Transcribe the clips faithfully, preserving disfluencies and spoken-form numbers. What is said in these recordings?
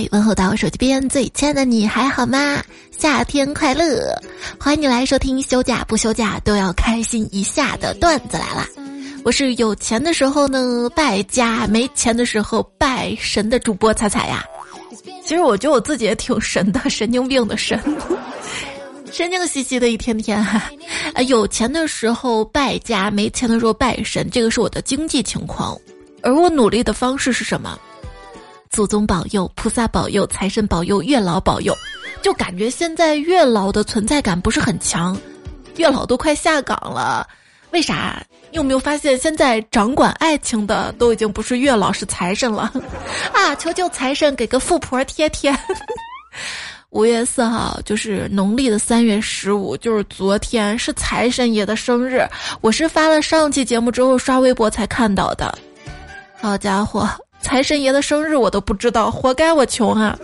嗨，问候到手机边最亲爱的你还好吗？夏天快乐！欢迎你来收听休假不休假都要开心一下的段子来啦！我是有钱的时候呢拜家，没钱的时候拜神的主播彩彩呀。其实我觉得我自己也挺神的，神经病的神，神经兮兮的一天天啊。有钱的时候拜家，没钱的时候拜神，这个是我的经济情况。而我努力的方式是什么？祖宗保佑，菩萨保佑，财神保佑，月老保佑。就感觉现在月老的存在感不是很强，月老都快下岗了。为啥？你有没有发现现在掌管爱情的都已经不是月老，是财神了啊！求求财神给个富婆贴贴。五月四号就是农历的三月十五，就是昨天，是财神爷的生日。我是发了上期节目之后刷微博才看到的。好家伙，财神爷的生日我都不知道，活该我穷啊！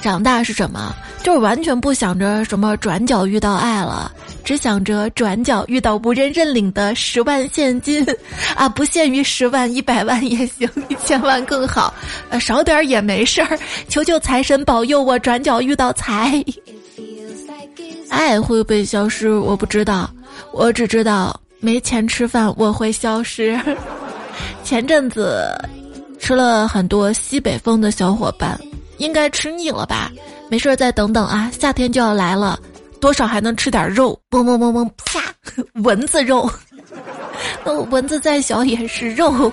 长大是什么？就是完全不想着什么转角遇到爱了，只想着转角遇到无人认领的十万现金啊，不限于十万，一百万也行，一千万更好，呃，少点也没事儿。求求财神保佑我转角遇到财。爱会不会消失？我不知道，我只知道没钱吃饭我会消失。前阵子吃了很多西北风的小伙伴应该吃腻了吧，没事再等等啊，夏天就要来了，多少还能吃点肉。嗡嗡嗡嗡，啪，蚊子肉。哦，蚊子再小也是肉，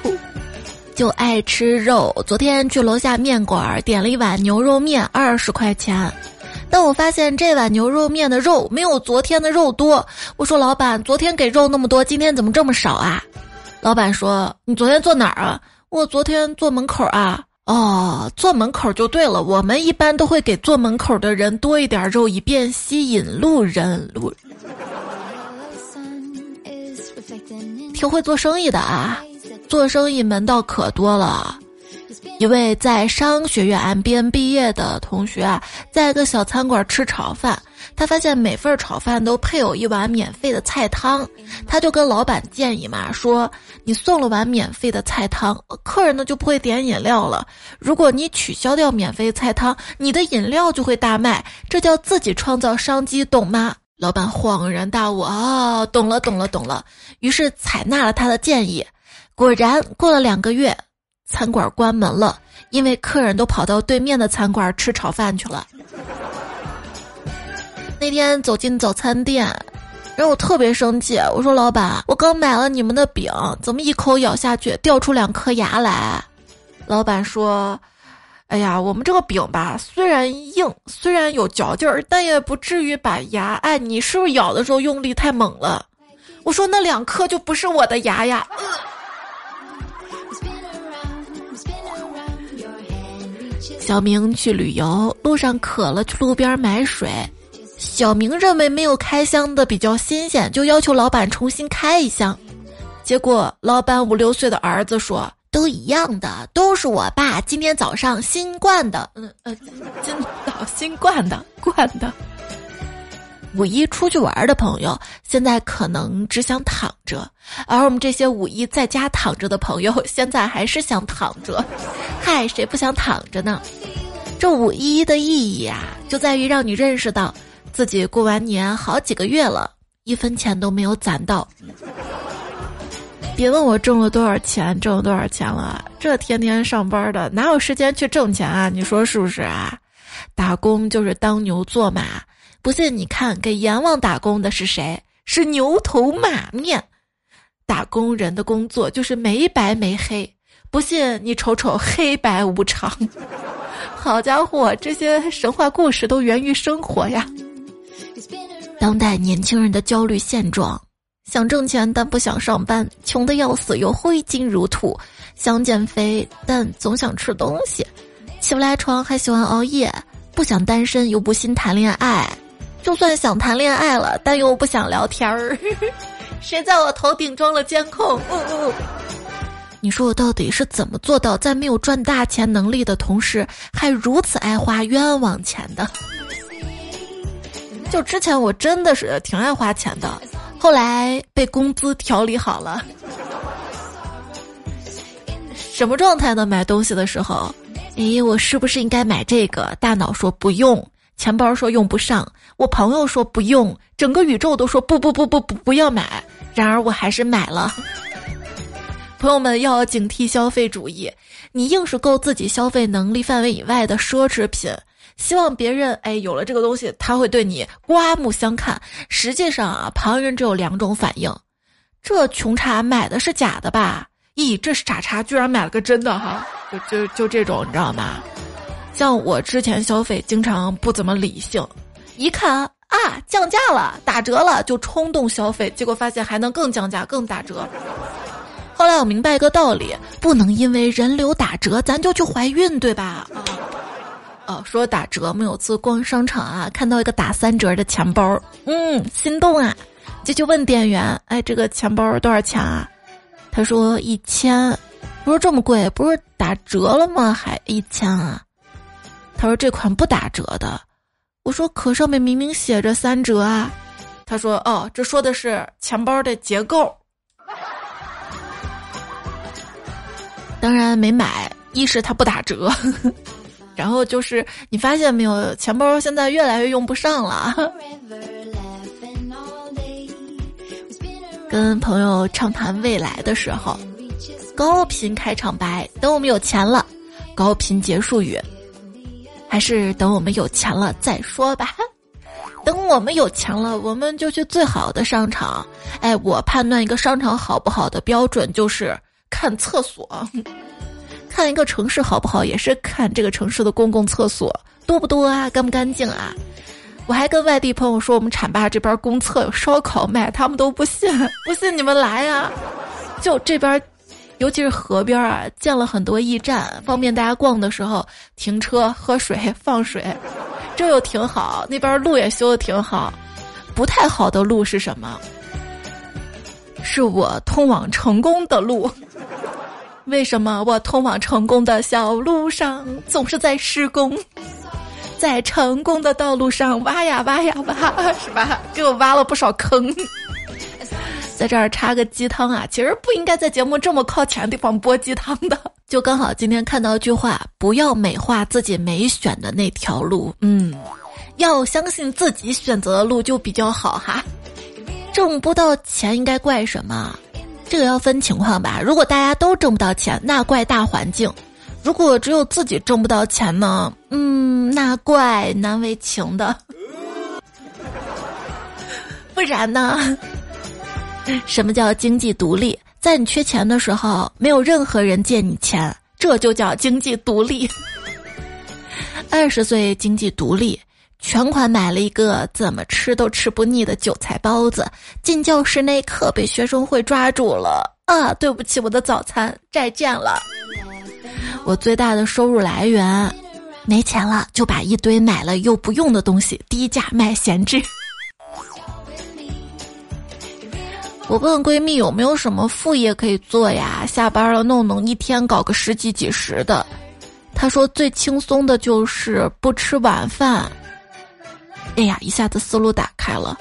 就爱吃肉。昨天去楼下面馆点了一碗牛肉面，二十块钱。但我发现这碗牛肉面的肉没有昨天的肉多。我说老板，昨天给肉那么多，今天怎么这么少啊？老板说：“你昨天坐哪儿啊？”我昨天坐门口啊。哦，坐门口就对了。我们一般都会给坐门口的人多一点肉，以便吸引路人。路挺会做生意的啊，做生意门道可多了。一位在商学院岸边毕业的同学啊，在一个小餐馆吃炒饭，他发现每份炒饭都配有一碗免费的菜汤，他就跟老板建议嘛，说你送了碗免费的菜汤，客人呢就不会点饮料了，如果你取消掉免费菜汤，你的饮料就会大卖，这叫自己创造商机，懂吗？老板恍然大悟，哦，懂了懂了懂了，于是采纳了他的建议。果然过了两个月，餐馆关门了，因为客人都跑到对面的餐馆吃炒饭去了。那天走进早餐店，然后我特别生气，我说老板，我刚买了你们的饼，怎么一口咬下去掉出两颗牙来？老板说，哎呀，我们这个饼吧，虽然硬，虽然有嚼劲儿，但也不至于把牙，哎，你是不是咬的时候用力太猛了？我说那两颗就不是我的牙呀。小明去旅游，路上渴了，去路边买水。小明认为没有开箱的比较新鲜，就要求老板重新开一箱。结果老板五六岁的儿子说：“都一样的，都是我爸今天早上新灌的。”嗯呃，今早新灌的，灌的。五一出去玩的朋友，现在可能只想躺着，而我们这些五一在家躺着的朋友，现在还是想躺着。嗨，谁不想躺着呢？这五一的意义啊，就在于让你认识到自己过完年好几个月了，一分钱都没有攒到。别问我挣了多少钱，挣了多少钱了，这天天上班的哪有时间去挣钱啊？你说是不是啊？打工就是当牛做马，不信你看，给阎王打工的是谁？是牛头马面。打工人的工作就是没白没黑。不信你瞅瞅黑白无常。好家伙，这些神话故事都源于生活呀。当代年轻人的焦虑现状，想挣钱但不想上班，穷得要死又挥金如土，想减肥但总想吃东西，起不来床还喜欢熬夜，不想单身又不心谈恋爱，就算想谈恋爱了但又不想聊天儿。谁在我头顶装了监控？嗯嗯，你说我到底是怎么做到在没有赚大钱能力的同时还如此爱花冤枉钱的？就之前我真的是挺爱花钱的，后来被工资调理好了。什么状态呢？买东西的时候诶，我是不是应该买这个？大脑说不用，钱包说用不上，我朋友说不用，整个宇宙都说不不不不不不要买，然而我还是买了。朋友们要警惕消费主义，你硬是购自己消费能力范围以外的奢侈品，希望别人哎有了这个东西他会对你刮目相看，实际上啊，旁人只有两种反应：这穷查买的是假的吧？咦，这是傻叉居然买了个真的哈！就就就这种，你知道吗？像我之前消费经常不怎么理性，一看啊降价了打折了就冲动消费，结果发现还能更降价更打折。后来我明白一个道理，不能因为人流打折咱就去怀孕，对吧？啊、哦哦，说打折，有次逛商场啊，看到一个打三折的钱包，嗯，心动啊，就去问店员，哎，这个钱包多少钱啊？他说一千，不是这么贵，不是打折了吗？还一千啊？他说这款不打折的。我说可上面明明写着三折啊。他说哦，这说的是钱包的结构。当然没买，一是它不打折，然后就是你发现没有，钱包现在越来越用不上了。跟朋友畅谈未来的时候，高频开场白，等我们有钱了；高频结束语，还是等我们有钱了再说吧。等我们有钱了，我们就去最好的商场。哎，我判断一个商场好不好的标准就是看厕所，看一个城市好不好也是看这个城市的公共厕所多不多啊，干不干净啊。我还跟外地朋友说我们浐灞这边公厕有烧烤卖，他们都不信，不信你们来呀、啊！就这边尤其是河边啊，建了很多驿站，方便大家逛的时候停车喝水放水，这又挺好，那边路也修得挺好。不太好的路是什么？是我通往成功的路。为什么我通往成功的小路上总是在施工，在成功的道路上挖呀挖呀挖，是吧？给我挖了不少坑。在这儿插个鸡汤啊，其实不应该在节目这么靠前的地方播鸡汤的。就刚好今天看到一句话，不要美化自己没选的那条路，嗯，要相信自己选择的路就比较好哈。挣不到钱应该怪什么？这个要分情况吧，如果大家都挣不到钱，那怪大环境。如果只有自己挣不到钱呢，嗯，那怪难为情的。不然呢？什么叫经济独立？在你缺钱的时候，没有任何人借你钱，这就叫经济独立。二十岁经济独立，全款买了一个怎么吃都吃不腻的韭菜包子，进教室那一刻被学生会抓住了啊！对不起，我的早餐再见了。我最大的收入来源，没钱了就把一堆买了又不用的东西低价卖闲置。我问闺蜜有没有什么副业可以做呀？下班了弄弄一天搞个十几几十的。她说最轻松的就是不吃晚饭。哎呀，一下子思路打开了，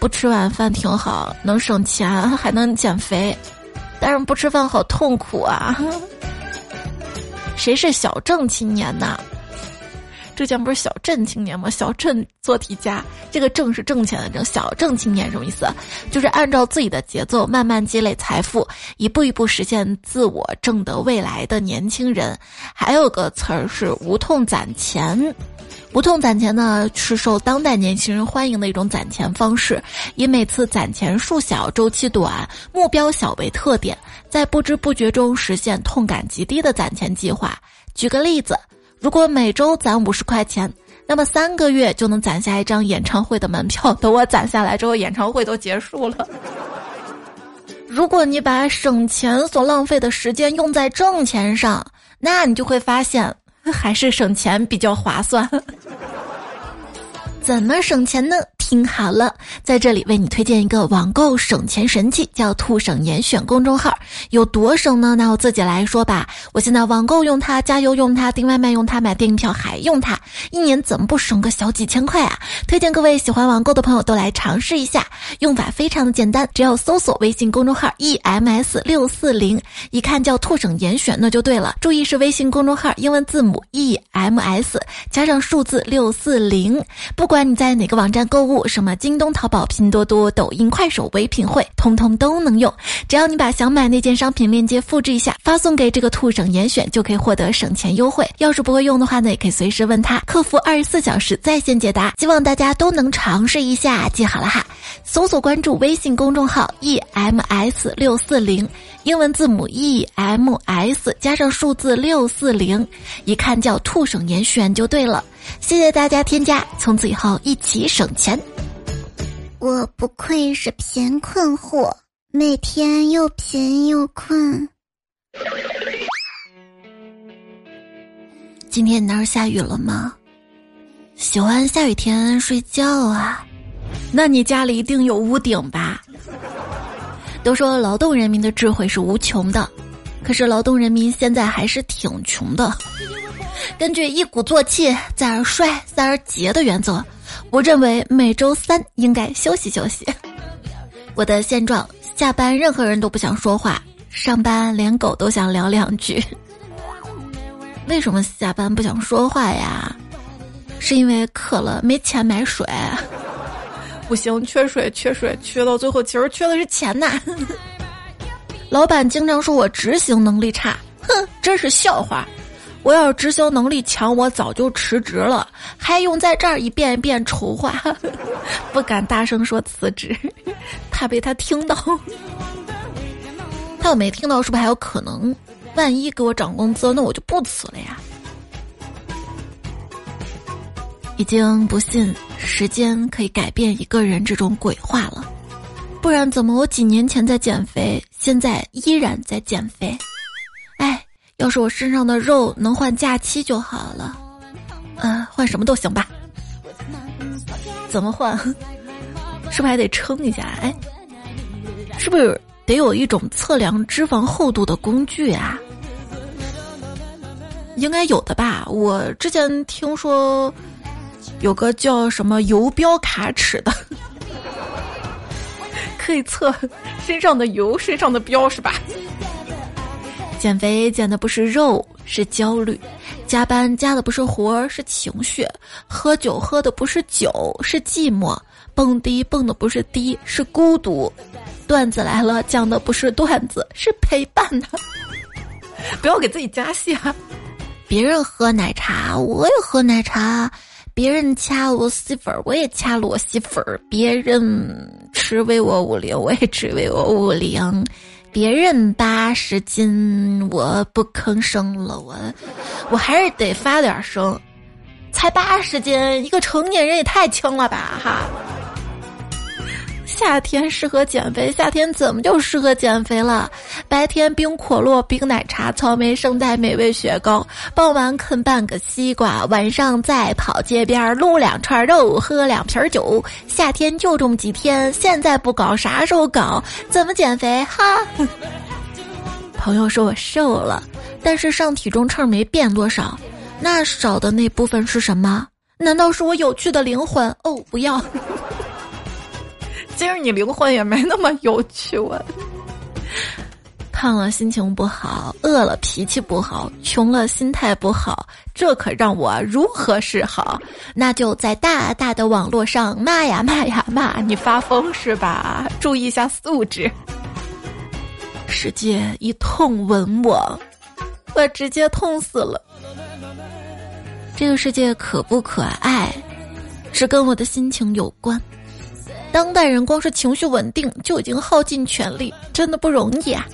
不吃晚饭挺好，能省钱还能减肥，但是不吃饭好痛苦啊。谁是小镇青年呢？之前不是小镇青年吗？小镇做题家，这个镇是挣钱的挣，小镇青年什么意思？就是按照自己的节奏慢慢积累财富，一步一步实现自我挣得未来的年轻人。还有个词儿是无痛攒钱。无痛攒钱呢，是受当代年轻人欢迎的一种攒钱方式，以每次攒钱数小、周期短、目标小为特点，在不知不觉中实现痛感极低的攒钱计划。举个例子，如果每周攒五十块钱，那么三个月就能攒下一张演唱会的门票。等我攒下来之后，演唱会都结束了。如果你把省钱所浪费的时间用在挣钱上，那你就会发现还是省钱比较划算。怎么省钱呢？听好了，在这里为你推荐一个网购省钱神器，叫兔省严选公众号。有多省呢？拿我自己来说吧，我现在网购用它，加油用它，订外卖用它，买电影票还用它，一年怎么不省个小几千块啊？推荐各位喜欢网购的朋友都来尝试一下，用法非常的简单，只要搜索微信公众号 E M S 六四零， 一看叫兔省严选那就对了。注意是微信公众号英文字母 E M S 加上数字六四零。不管你在哪个网站购物，什么京东、淘宝、拼多多、抖音、快手、唯品会，通通都能用。只要你把想买那件商品链接复制一下，发送给这个兔省严选，就可以获得省钱优惠。要是不会用的话呢，也可以随时问他，客服二十四小时在线解答。希望大家都能尝试一下，记好了哈。搜索关注微信公众号 E M S 六四零， 英文字母 E M S 加上数字六四零，一看叫兔省严选就对了。谢谢大家添加，从此以后一起省钱。我不愧是贫困户，每天又贫又困。今天你那儿下雨了吗？喜欢下雨天睡觉啊？那你家里一定有屋顶吧？都说劳动人民的智慧是无穷的，可是劳动人民现在还是挺穷的。根据一鼓作气、再而衰、再而竭的原则，我认为每周三应该休息休息。我的现状：下班任何人都不想说话，上班连狗都想聊两句。为什么下班不想说话呀？是因为渴了没钱买水。不行，缺水缺水，缺到最后其实缺的是钱呐。老板经常说我执行能力差，哼，真是笑话。我要是执行能力强，我早就辞职了，还用在这儿一遍一遍筹划。不敢大声说辞职，怕被他听到。他有没听到是不是还有可能？万一给我涨工资，那我就不辞了呀。已经不信时间可以改变一个人这种鬼话了，不然怎么我几年前在减肥，现在依然在减肥？哎，要是我身上的肉能换假期就好了。嗯、呃，换什么都行吧？怎么换？是不是还得称一下？哎，是不是得有一种测量脂肪厚度的工具啊？应该有的吧？我之前听说有个叫什么油标卡尺的，可以测身上的油，身上的标，是吧？减肥减的不是肉，是焦虑；加班加的不是活，是情绪；喝酒喝的不是酒，是寂寞；蹦迪蹦的不是迪，是孤独；段子来了讲的不是段子，是陪伴的。不要给自己加戏啊！别人喝奶茶我也喝奶茶，别人掐螺蛳粉我也掐螺蛳粉，别人吃为我五零我也吃为我五零，别人八十斤我不吭声了，我我还是得发点声。才八十斤，一个成年人也太轻了吧哈！夏天适合减肥，夏天怎么就适合减肥了？白天冰可乐、冰奶茶、草莓圣代、美味雪糕，傍晚啃半个西瓜，晚上再跑街边撸两串肉，喝两瓶酒。夏天就这么几天，现在不搞啥时候搞？怎么减肥哈？朋友说我瘦了，但是上体重秤没变多少，那少的那部分是什么？难道是我有趣的灵魂？哦，不要。今儿你灵魂也没那么有趣。我胖了心情不好，饿了脾气不好，穷了心态不好，这可让我如何是好？那就在大大的网络上骂呀骂呀骂，你发疯是吧？注意一下素质。世界一痛吻我，我直接痛死了。这个世界可不可爱，是跟我的心情有关。当代人光是情绪稳定就已经耗尽全力，真的不容易啊。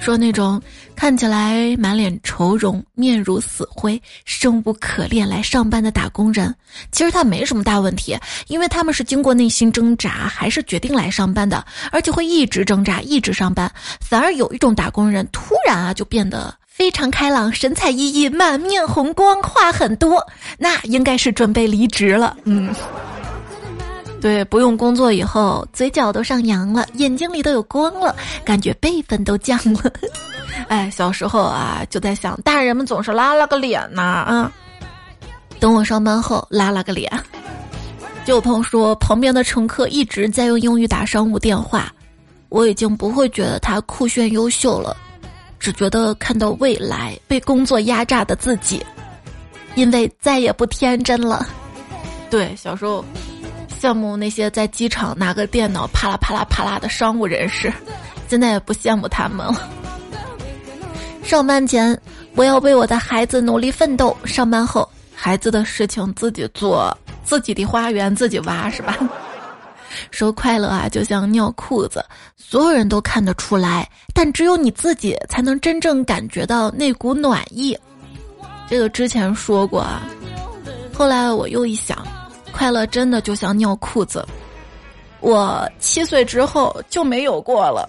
说那种看起来满脸愁容、面如死灰、生无可恋来上班的打工人，其实他没什么大问题，因为他们是经过内心挣扎还是决定来上班的，而且会一直挣扎一直上班。反而有一种打工人突然啊就变得非常开朗，神采奕奕，满面红光，话很多，那应该是准备离职了。嗯，对，不用工作以后，嘴角都上扬了，眼睛里都有光了，感觉辈分都降了。哎，小时候啊，就在想，大人们总是拉了个脸呐啊。等我上班后，拉了个脸。就有朋友说，旁边的乘客一直在用英语打商务电话，我已经不会觉得他酷炫优秀了。只觉得看到未来被工作压榨的自己，因为再也不天真了。对，小时候羡慕那些在机场拿个电脑啪啦啪啦啪啦的商务人士，现在也不羡慕他们了。上班前我要为我的孩子努力奋斗，上班后孩子的事情自己做，自己的花园自己挖，是吧？说快乐啊，就像尿裤子，所有人都看得出来，但只有你自己才能真正感觉到那股暖意。这个之前说过啊，后来我又一想，快乐真的就像尿裤子，我七岁之后就没有过了。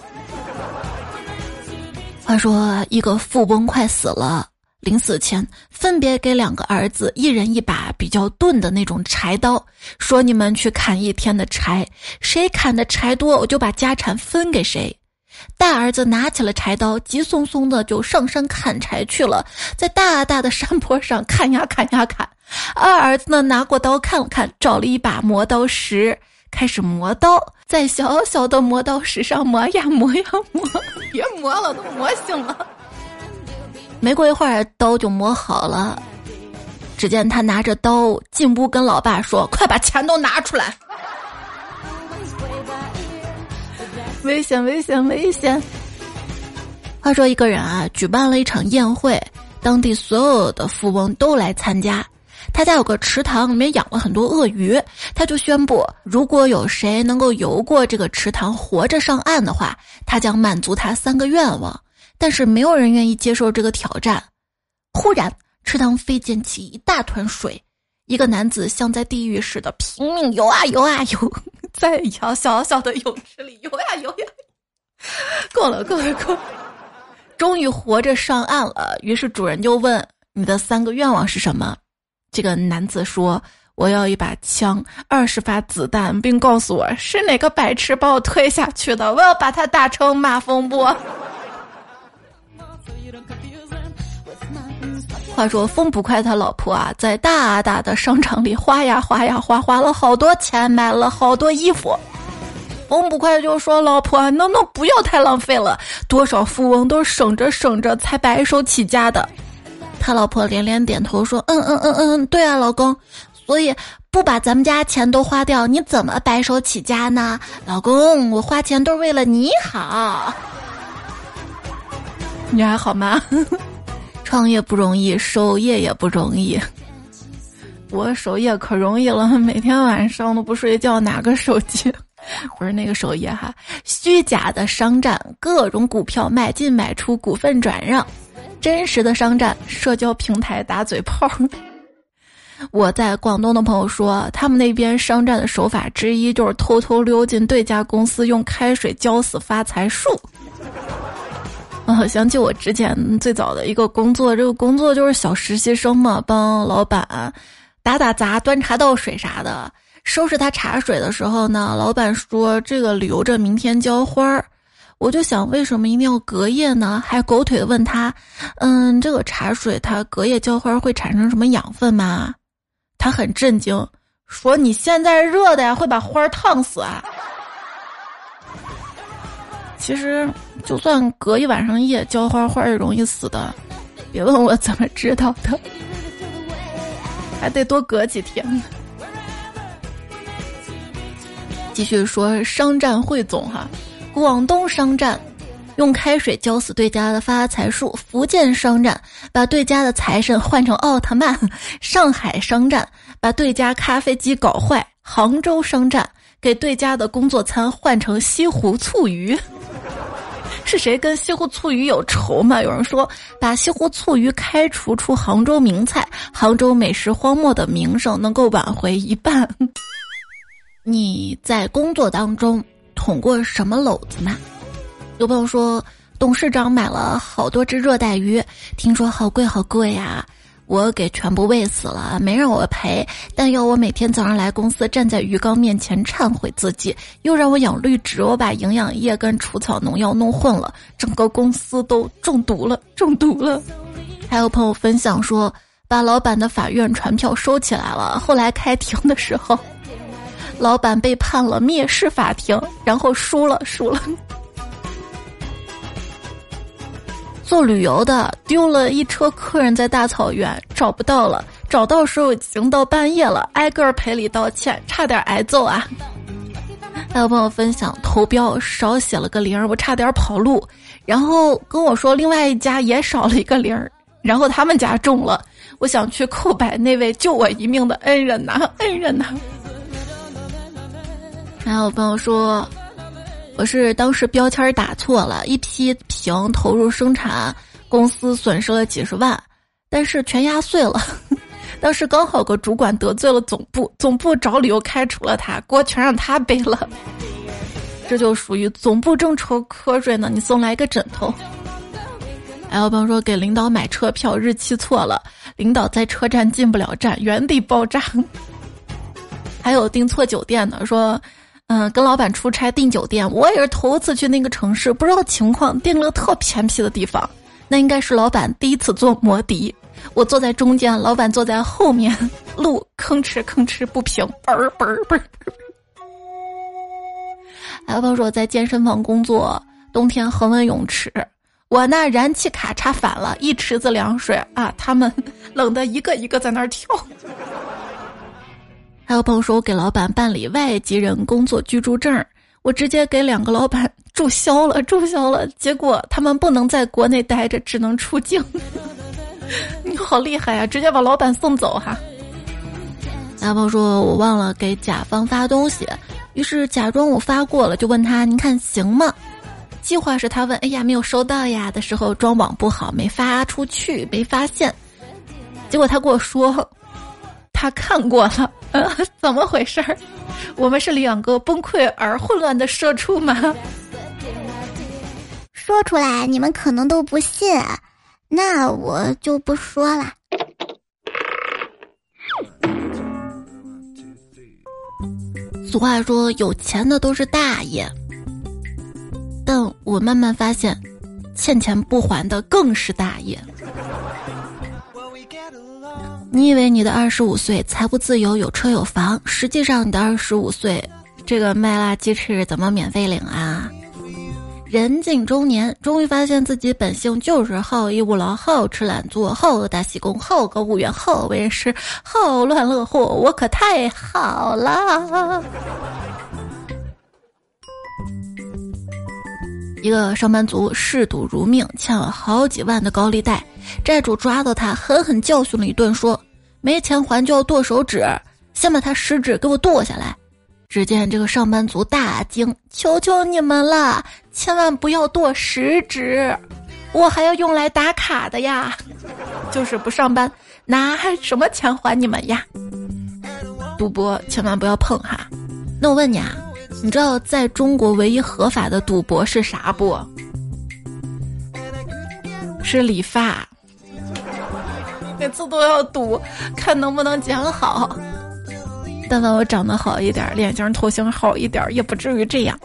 话说，一个富翁快死了，临死前分别给两个儿子一人一把比较钝的那种柴刀，说你们去砍一天的柴，谁砍的柴多我就把家产分给谁。大儿子拿起了柴刀，急匆匆的就上山砍柴去了，在大大的山坡上砍呀砍呀砍。二儿子呢，拿过刀看了看，找了一把磨刀石，开始磨刀，在小小的磨刀石上磨呀磨呀磨，别磨了，都磨醒了。没过一会儿，刀就磨好了。只见他拿着刀进屋跟老爸说：“快把钱都拿出来！”危险，危险，危险！话说，一个人啊，举办了一场宴会，当地所有的富翁都来参加。他家有个池塘，里面养了很多鳄鱼，他就宣布，如果有谁能够游过这个池塘，活着上岸的话，他将满足他三个愿望。但是没有人愿意接受这个挑战。忽然，池塘飞溅起一大团水，一个男子像在地狱似的拼命游啊游啊游，在小小小的泳池里游呀游呀。够了够了够了，终于活着上岸了。于是主人就问：“你的三个愿望是什么？”这个男子说：“我要一把枪，二十发子弹，并告诉我是哪个白痴把我推下去的，我要把他打成马蜂窝。”话说，风捕快他老婆啊，在大大的商场里花呀花呀花，花了好多钱，买了好多衣服。风捕快就说：“老婆，能不能不要太浪费了？多少富翁都省着省着才白手起家的。”他老婆连连点头说：“嗯嗯嗯嗯，对啊，老公。所以不把咱们家钱都花掉，你怎么白手起家呢？老公，我花钱都是为了你好。”你还好吗？创业不容易，守夜也不容易。我守夜可容易了，每天晚上都不睡觉，拿个手机，不是那个守夜哈，虚假的商战，各种股票买进买出，股份转让；真实的商战，社交平台打嘴炮。我在广东的朋友说，他们那边商战的手法之一就是偷偷溜进对家公司，用开水浇死发财树。我想起我之前最早的一个工作，这个工作就是小实习生嘛，帮老板打打杂，端茶倒水啥的。收拾他茶水的时候呢，老板说这个留着明天浇花儿。我就想，为什么一定要隔夜呢？还狗腿问他，嗯，这个茶水它隔夜浇花会产生什么养分吗？他很震惊，说你现在热的呀，会把花烫死啊。其实就算隔一晚上夜浇花，花也容易死的，别问我怎么知道的，还得多隔几天。继续说商战汇总哈，广东商战用开水浇死对家的发财树，福建商战把对家的财神换成奥特曼，上海商战把对家咖啡机搞坏，杭州商战给对家的工作餐换成西湖醋鱼。是谁跟西湖醋鱼有仇吗？有人说，把西湖醋鱼开除出杭州名菜，杭州美食荒漠的名声能够挽回一半。你在工作当中捅过什么篓子吗？有朋友说，董事长买了好多只热带鱼，听说好贵好贵呀、啊，我给全部喂死了，没让我赔，但要我每天早上来公司站在鱼缸面前忏悔自己，又让我养绿植，我把营养液跟除草农药弄混了，整个公司都中毒了，中毒了。还有朋友分享说，把老板的法院传票收起来了，后来开庭的时候，老板被判了蔑视法庭，然后输了输了。做旅游的丢了一车客人在大草原，找不到了，找到时候已经到半夜了，挨个赔礼道歉，差点挨揍啊。还有朋友分享，投标少写了个零，我差点跑路，然后跟我说另外一家也少了一个零，然后他们家中了，我想去叩拜那位救我一命的恩人呐、啊、恩人呐、啊。还有朋友说，我是当时标签打错了，一批瓶投入生产，公司损失了几十万，但是全压碎了。当时刚好个主管得罪了总部，总部找理由开除了他，锅全让他背了。这就属于总部正愁瞌睡呢，你送来一个枕头。还有朋友说，给领导买车票日期错了，领导在车站进不了站，原地爆炸。还有订错酒店呢，说嗯，跟老板出差订酒店，我也是头一次去那个城市，不知道情况，订了特偏僻的地方。那应该是老板第一次坐摩的，我坐在中间，老板坐在后面，路吭哧吭哧不平，嘣儿嘣儿嘣儿。还有朋友说，我在健身房工作，冬天恒温泳池，我那燃气卡插反了，一池子凉水啊，他们冷得一个一个在那儿跳。还有朋友说，我给老板办理外籍人工作居住证，我直接给两个老板注销了，注销了，结果他们不能在国内待着，只能出境。你好厉害啊，直接把老板送走哈。还有朋友说，我忘了给甲方发东西，于是假装我发过了，就问他您看行吗？计划是他问哎呀没有收到呀的时候装网不好，没发出去，没发现，结果他跟我说他看过了。嗯、怎么回事儿？我们是两个崩溃而混乱的社畜吗？说出来你们可能都不信，那我就不说了。俗话说，有钱的都是大爷，但我慢慢发现，欠钱不还的更是大爷。你以为你的二十五岁财务自由有车有房，实际上你的二十五岁这个麦辣鸡翅怎么免费领啊？人近中年，终于发现自己本性就是好逸恶劳、好吃懒做、好大喜功、好高骛远、好为人师、好乱乐祸，我可太好了。一个上班族嗜赌如命，欠了好几万的高利贷，债主抓到他狠狠教训了一顿，说没钱还就要剁手指，先把他食指给我剁下来。只见这个上班族大惊，求求你们了，千万不要剁食指，我还要用来打卡的呀，就是不上班拿什么钱还你们呀？赌博千万不要碰哈。那我问你啊，你知道在中国唯一合法的赌博是啥不？是理发，每次都要赌，看能不能剪好。但凡我长得好一点，脸型头型好一点，也不至于这样。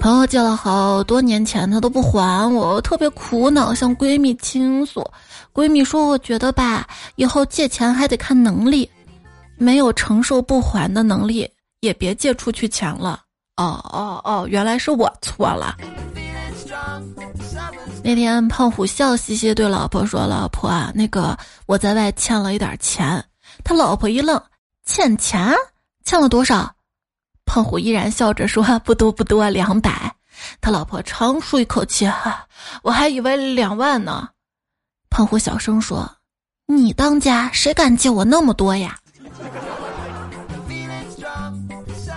朋友借了好多年前，他都不还我，我特别苦恼，向闺蜜倾诉。闺蜜说：“我觉得吧，以后借钱还得看能力。”没有承受不还的能力，也别借出去钱了。哦哦哦，原来是我错了。那天胖虎笑嘻嘻对老婆说：“老婆啊，那个我在外欠了一点钱。”他老婆一愣：“欠钱？欠了多少？”胖虎依然笑着说：“不多不多，两百。”他老婆长舒一口气：“啊，我还以为两万呢。”胖虎小声说：“你当家谁敢借我那么多呀？”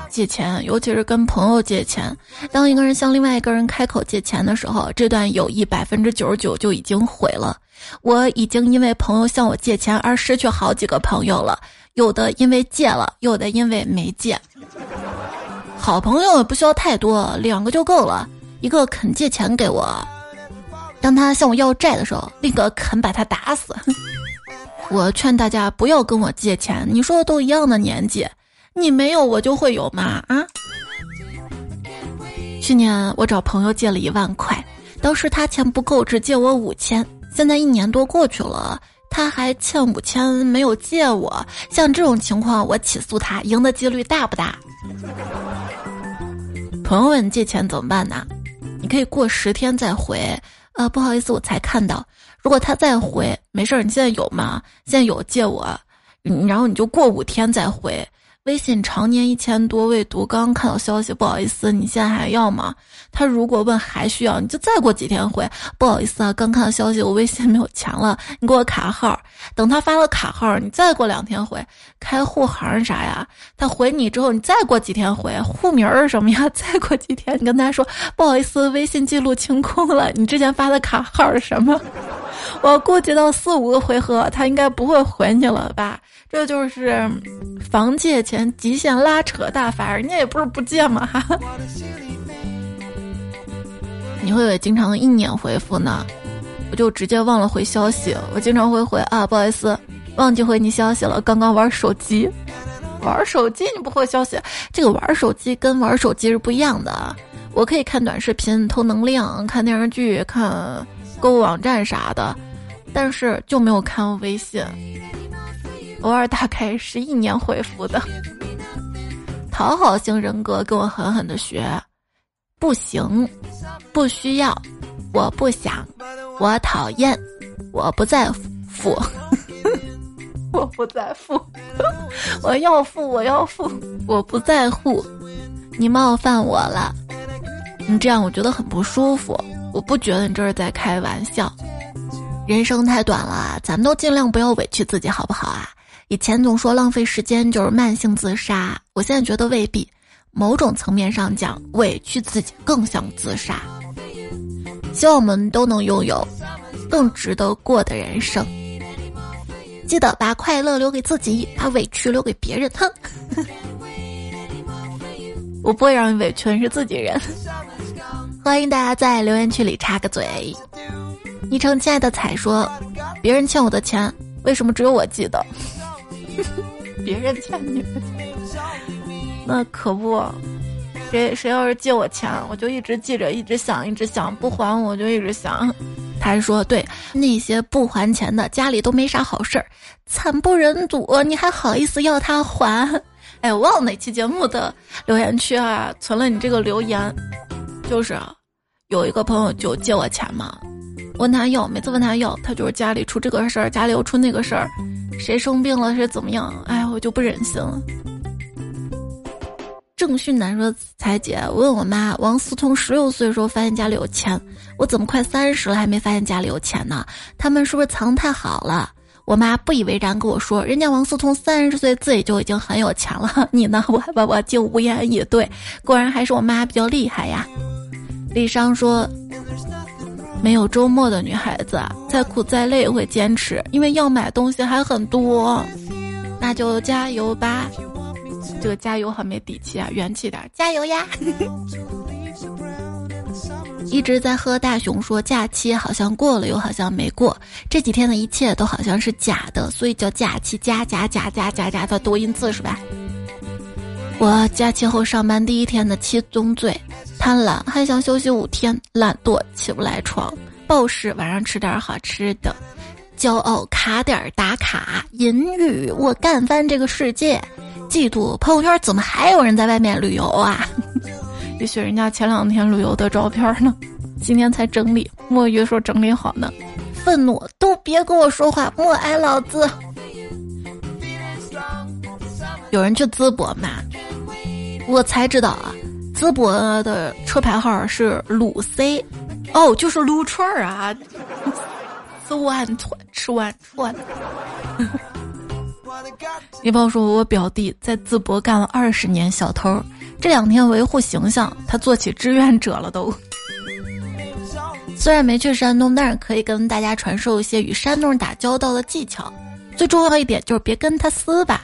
借钱，尤其是跟朋友借钱，当一个人向另外一个人开口借钱的时候，这段友谊百分之九十九就已经毁了。我已经因为朋友向我借钱而失去好几个朋友了，有的因为借了，有的因为没借。好朋友也不需要太多，两个就够了，一个肯借钱给我，当他向我要债的时候，另一个肯把他打死。我劝大家不要跟我借钱，你说的都一样的年纪，你没有我就会有嘛啊！去年我找朋友借了一万块，当时他钱不够，只借我五千。现在一年多过去了，他还欠五千没有借我。像这种情况，我起诉他，赢的几率大不大？朋友问借钱怎么办呢？你可以过十天再回。呃，不好意思，我才看到。如果他再回，没事，你现在有吗？现在有，借我。然后你就过五天再回。微信常年一千多未读，刚刚看到消息，不好意思，你现在还要吗？他如果问还需要，你就再过几天回，不好意思啊，刚看到消息，我微信没有钱了，你给我卡号。等他发了卡号，你再过两天回，开户行啥呀？他回你之后，你再过几天回，户名是什么呀？再过几天，你跟他说不好意思，微信记录清空了，你之前发的卡号是什么？我估计到四五个回合，他应该不会回你了吧？这就是房借钱极限拉扯大法，人家也不是不借嘛。你会不会经常一年回复呢？我就直接忘了回消息，我经常会回啊，不好意思，忘记回你消息了，刚刚玩手机。玩手机你不回消息，这个玩手机跟玩手机是不一样的。我可以看短视频偷能量，看电视剧，看购物网站啥的，但是就没有看微信，偶尔大概是一年回复的。讨好型人格跟我狠狠的学，不行，不需要，我不想，我讨厌，我不在乎，我不在乎，我要付，我要付，我不在乎，你冒犯我了，你这样我觉得很不舒服。我不觉得你这是在开玩笑，人生太短了，咱们都尽量不要委屈自己，好不好啊？以前总说浪费时间就是慢性自杀，我现在觉得未必，某种层面上讲，委屈自己更像自杀。希望我们都能拥有更值得过的人生，记得把快乐留给自己，把委屈留给别人。哼，我不会让你委屈，是自己人。欢迎大家在留言区里插个嘴。昵称亲爱的彩说，别人欠我的钱为什么只有我记得？别人欠你的钱那可不，谁谁要是借我钱，我就一直记着，一直想，一直想，不还我就一直想。他说，对那些不还钱的家里都没啥好事儿，惨不忍睹，你还好意思要他还。哎，我忘了哪期节目的留言区啊存了你这个留言。就是有一个朋友就借我钱嘛，问他要，每次问他要，他就是家里出这个事儿，家里又出那个事儿，谁生病了，谁怎么样，哎，我就不忍心了。郑旭南说，彩姐，我问我妈，王思聪十六岁的时候发现家里有钱，我怎么快三十了还没发现家里有钱呢？他们是不是藏太好了？我妈不以为然跟我说，人家王思聪三十岁自己就已经很有钱了，你呢？我我我竟无言以对，果然还是我妈比较厉害呀。丽商说，没有周末的女孩子再苦再累也会坚持，因为要买东西还很多。那就加油吧，这个加油很没底气啊，元气点，加油呀。一直在喝大熊说，假期好像过了又好像没过，这几天的一切都好像是假的，所以叫假期加加加加加加的多音字是吧？我假期后上班第一天的七宗罪：贪婪，还想休息五天；懒惰，起不来床；暴食，晚上吃点好吃的；骄傲，卡点打卡；淫欲，我干翻这个世界；嫉妒，朋友圈怎么还有人在外面旅游啊？也许人家前两天旅游的照片呢，今天才整理，墨鱼说整理好呢；愤怒，都别跟我说话，默哀老子。有人去淄博嘛，我才知道啊，淄博的车牌号是鲁 C， 哦，就是撸串儿啊，吃碗串，吃碗串。你朋友说，我表弟在淄博干了二十年小偷，这两天维护形象，他做起志愿者了都。虽然没去山东，但是可以跟大家传授一些与山东人打交道的技巧。最重要一点就是别跟他撕吧。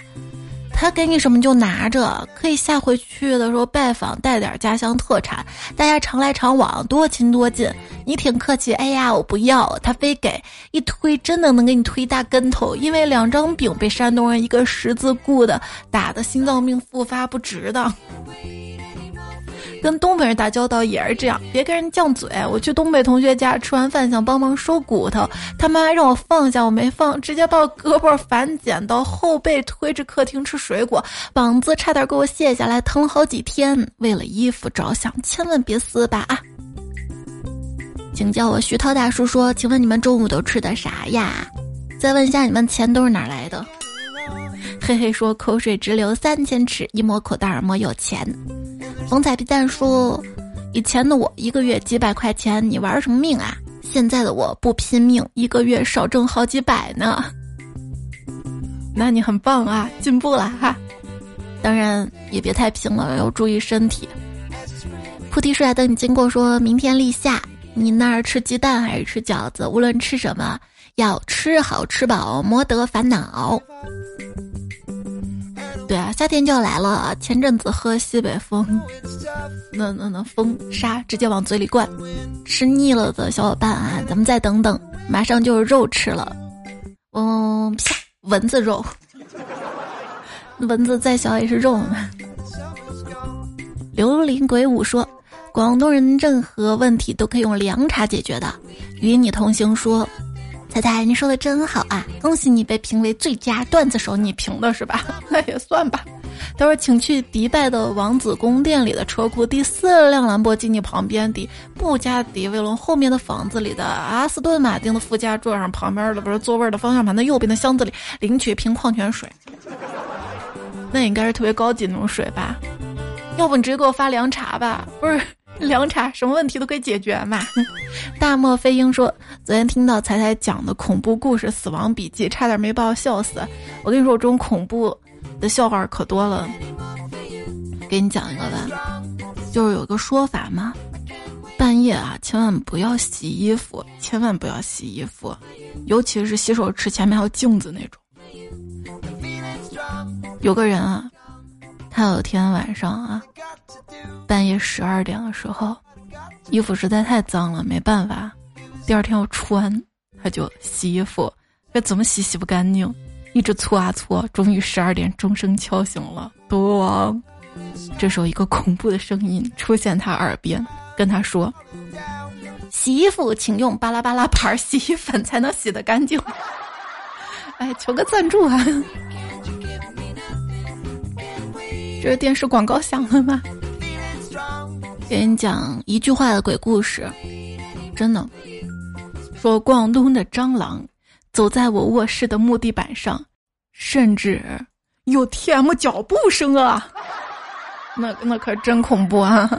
他给你什么就拿着，可以下回去的时候拜访带点家乡特产，大家常来常往，多亲多近。你挺客气，哎呀我不要，他非给，一推真的能给你推大跟头。因为两张饼被山东人一个十字固的打得心脏病复发不值的。跟东北人打交道也是这样，别跟人犟嘴。我去东北同学家吃完饭，想帮忙收骨头，他妈还让我放下，我没放，直接把我胳膊反剪到后背，推至客厅吃水果，膀子差点给我卸下来，疼了好几天。为了衣服着想，千万别撕吧啊！请叫我徐涛大叔说，请问你们中午都吃的啥呀？再问一下你们钱都是哪来的？嘿嘿说，口水直流三千尺，一摸口袋儿摸有钱。红彩皮蛋说，以前的我一个月几百块钱，你玩什么命啊？现在的我不拼命，一个月少挣好几百呢。那你很棒啊，进步了哈。当然也别太拼了，要注意身体。菩提树下等你经过说，明天立夏，你那儿吃鸡蛋还是吃饺子？无论吃什么，要吃好吃饱，莫得烦恼。对啊，夏天就要来了。前阵子喝西北风，那那那风沙直接往嘴里灌，吃腻了的小伙伴啊，咱们再等等，马上就是肉吃了。嗯，啪，蚊子肉，蚊子再小也是肉呢。刘林鬼舞说，广东人任何问题都可以用凉茶解决的。与你同行说，彩彩，你说的真好啊！恭喜你被评为最佳段子手，你评的是吧？那也算吧。他说，请去迪拜的王子宫殿里的车库第四辆兰博基尼旁边的布加迪威龙后面的房子里的阿斯顿马丁的副驾座上旁边的不是座位的方向盘的右边的箱子里领取一瓶矿泉水。那应该是特别高级那种水吧？要不你直接给我发凉茶吧？不是。凉茶什么问题都可以解决嘛。大漠飞鹰说，昨天听到彩彩讲的恐怖故事死亡笔记，差点没把我笑死。我跟你说，我这种恐怖的笑话可多了，给你讲一个吧。就是有个说法嘛，半夜啊千万不要洗衣服，千万不要洗衣服，尤其是洗手池前面还有镜子那种。有个人啊，他有天晚上啊半夜十二点的时候，衣服实在太脏了，没办法，第二天要穿，他就洗衣服，这怎么洗洗不干净，一直搓啊搓，终于十二点钟声敲醒了，咚！这时候一个恐怖的声音出现他耳边，跟他说：“洗衣服请用巴拉巴拉牌洗衣粉才能洗得干净。”哎，求个赞助啊！这是电视广告响了吗？给你讲一句话的鬼故事，真的说，广东的蟑螂走在我卧室的木地板上，甚至有 T M 脚步声啊，那那可真恐怖啊。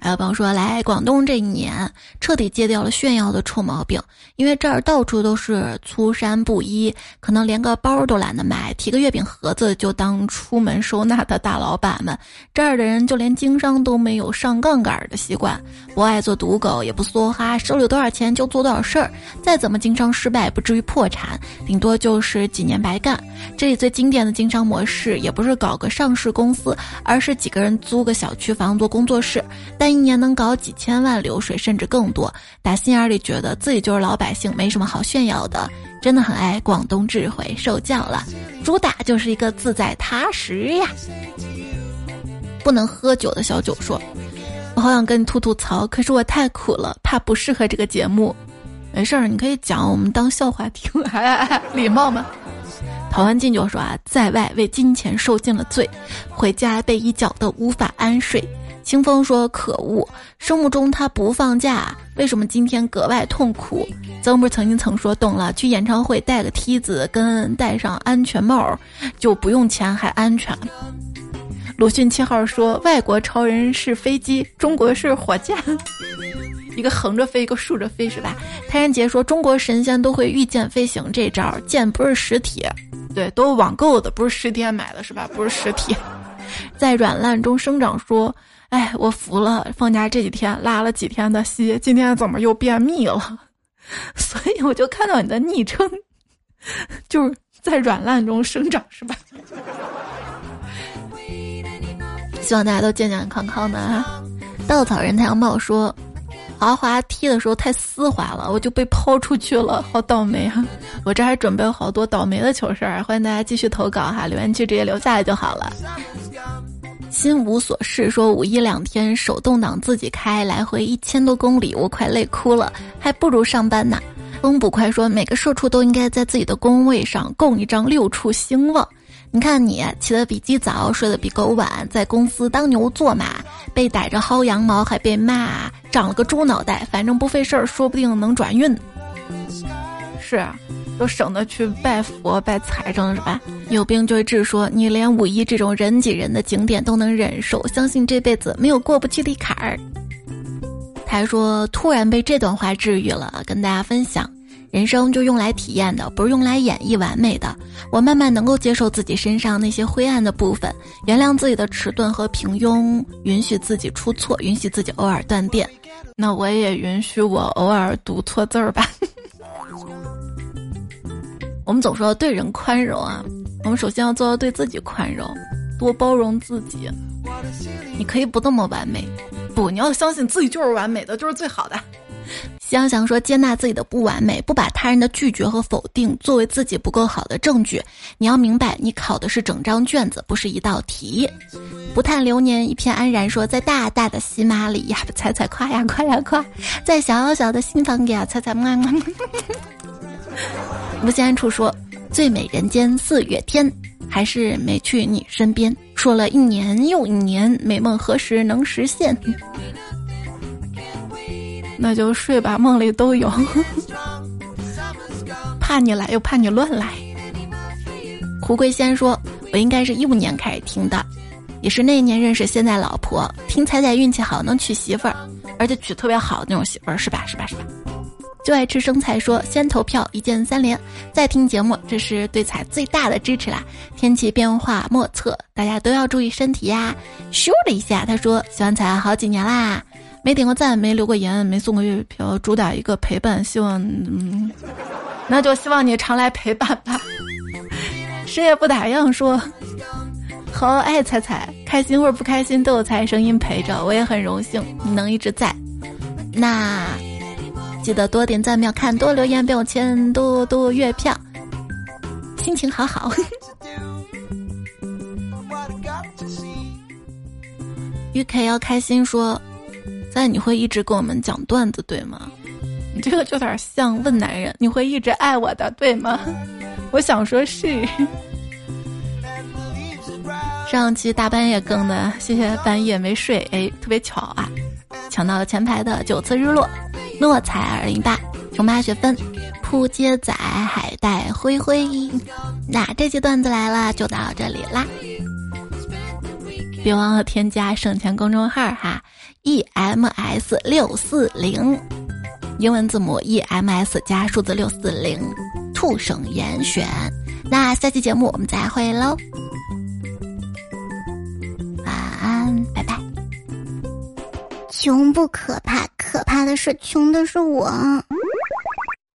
还有朋友说，来广东这一年彻底戒掉了炫耀的臭毛病，因为这儿到处都是粗衫布衣，可能连个包都懒得买，提个月饼盒子就当出门收纳的大老板们。这儿的人就连经商都没有上杠杆的习惯，不爱做赌狗，也不梭哈，手里有多少钱就做多少事儿，再怎么经商失败不至于破产，顶多就是几年白干。这里最经典的经商模式也不是搞个上市公司，而是几个人租个小区房做工作室，但一年能搞几千万流水甚至更多，打心眼里觉得自己就是老百姓，没什么好炫耀的，真的很爱广东智慧，受教了，主打就是一个自在踏实呀。不能喝酒的小九说，我好想跟你吐吐槽，可是我太苦了，怕不适合这个节目。没事儿，你可以讲，我们当笑话听。哎哎哎，礼貌吗？陶欢进就说啊，在外为金钱受尽了罪，回家被一搅得无法安睡。清风说，可恶，生物钟他不放假，为什么今天格外痛苦？曾不曾经曾说，懂了，去演唱会带个梯子跟戴上安全帽就不用钱还安全。鲁迅七号说，外国超人是飞机，中国是火箭，一个横着飞一个竖着飞是吧？泰山杰说，中国神仙都会御剑飞行，这招剑不是实体，对，都网购的，不是实体店买的是吧？不是实体。在软烂中生长说，哎，我服了，放假这几天拉了几天的稀，今天怎么又便秘了？所以我就看到你的昵称，就是在软烂中生长，是吧？希望大家都健健康康的啊！稻草人太阳报说，滑滑梯的时候太丝滑了，我就被抛出去了，好倒霉啊！我这还准备有好多倒霉的糗事儿，欢迎大家继续投稿哈，留言区直接留下来就好了。心无所事说，五一两天手动挡自己开，来回一千多公里，我快累哭了，还不如上班呢。翁捕快说，每个社畜都应该在自己的工位上供一张六畜兴旺。你看你起得比鸡早，睡得比狗晚，在公司当牛做马，被逮着薅羊毛还被骂，长了个猪脑袋，反正不费事儿，说不定能转运。是啊，都省得去拜佛拜财神了，是吧？有病就治说，你连五一这种人挤人的景点都能忍受，相信这辈子没有过不去的坎儿。他还说，突然被这段话治愈了，跟大家分享，人生就用来体验的，不是用来演绎完美的。我慢慢能够接受自己身上那些灰暗的部分，原谅自己的迟钝和平庸，允许自己出错，允许自己偶尔断电。那我也允许我偶尔读错字儿吧。我们总说对人宽容啊，我们首先要做到对自己宽容，多包容自己。你可以不那么完美，不，你要相信自己就是完美的，就是最好的。想想说，接纳自己的不完美，不把他人的拒绝和否定作为自己不够好的证据。你要明白，你考的是整张卷子，不是一道题。不叹流年一片安然说，在大大的喜马里呀，踩踩夸呀夸呀夸，在小小的心房里呀，踩踩嘛嘛。无限暗处说，最美人间四月天，还是没去你身边，说了一年又一年，美梦何时能实现？那就睡吧，梦里都有。怕你来又怕你乱来。胡桂仙说，我应该是一五年开始听的，也是那一年认识现在老婆，听彩彩运气好能娶媳妇儿，而且娶特别好那种媳妇儿，是吧是吧是吧？就爱吃生菜说，先投票一键三连，再听节目，这是对彩最大的支持啦！天气变化莫测，大家都要注意身体呀。咻了一下，他说喜欢彩好几年啦，没点过赞，没留过言，没送过月票，主打一个陪伴，希望嗯，那就希望你常来陪伴吧。谁也不打烊说，好爱彩彩，开心或者不开心都有彩声音陪着，我也很荣幸你能一直在。那记得多点赞、秒看、多留言、标签、多多月票，心情好好。于凯要开心说，在你会一直跟我们讲段子对吗？你这个就有点像问男人，你会一直爱我的对吗？我想说是。上期大半夜更的，谢谢半夜没睡，哎，特别巧啊，抢到了前排的九次日落。诺才二零八，熊八学分，扑街仔海带灰灰。那这期段子来了，就到这里啦！别忘了添加省钱公众号哈 ，e m s 六四零，英文字母 e m s 加数字六四零，兔省严选。那下期节目我们再会喽，晚安，拜拜。穷不可怕，可怕的是穷的是我。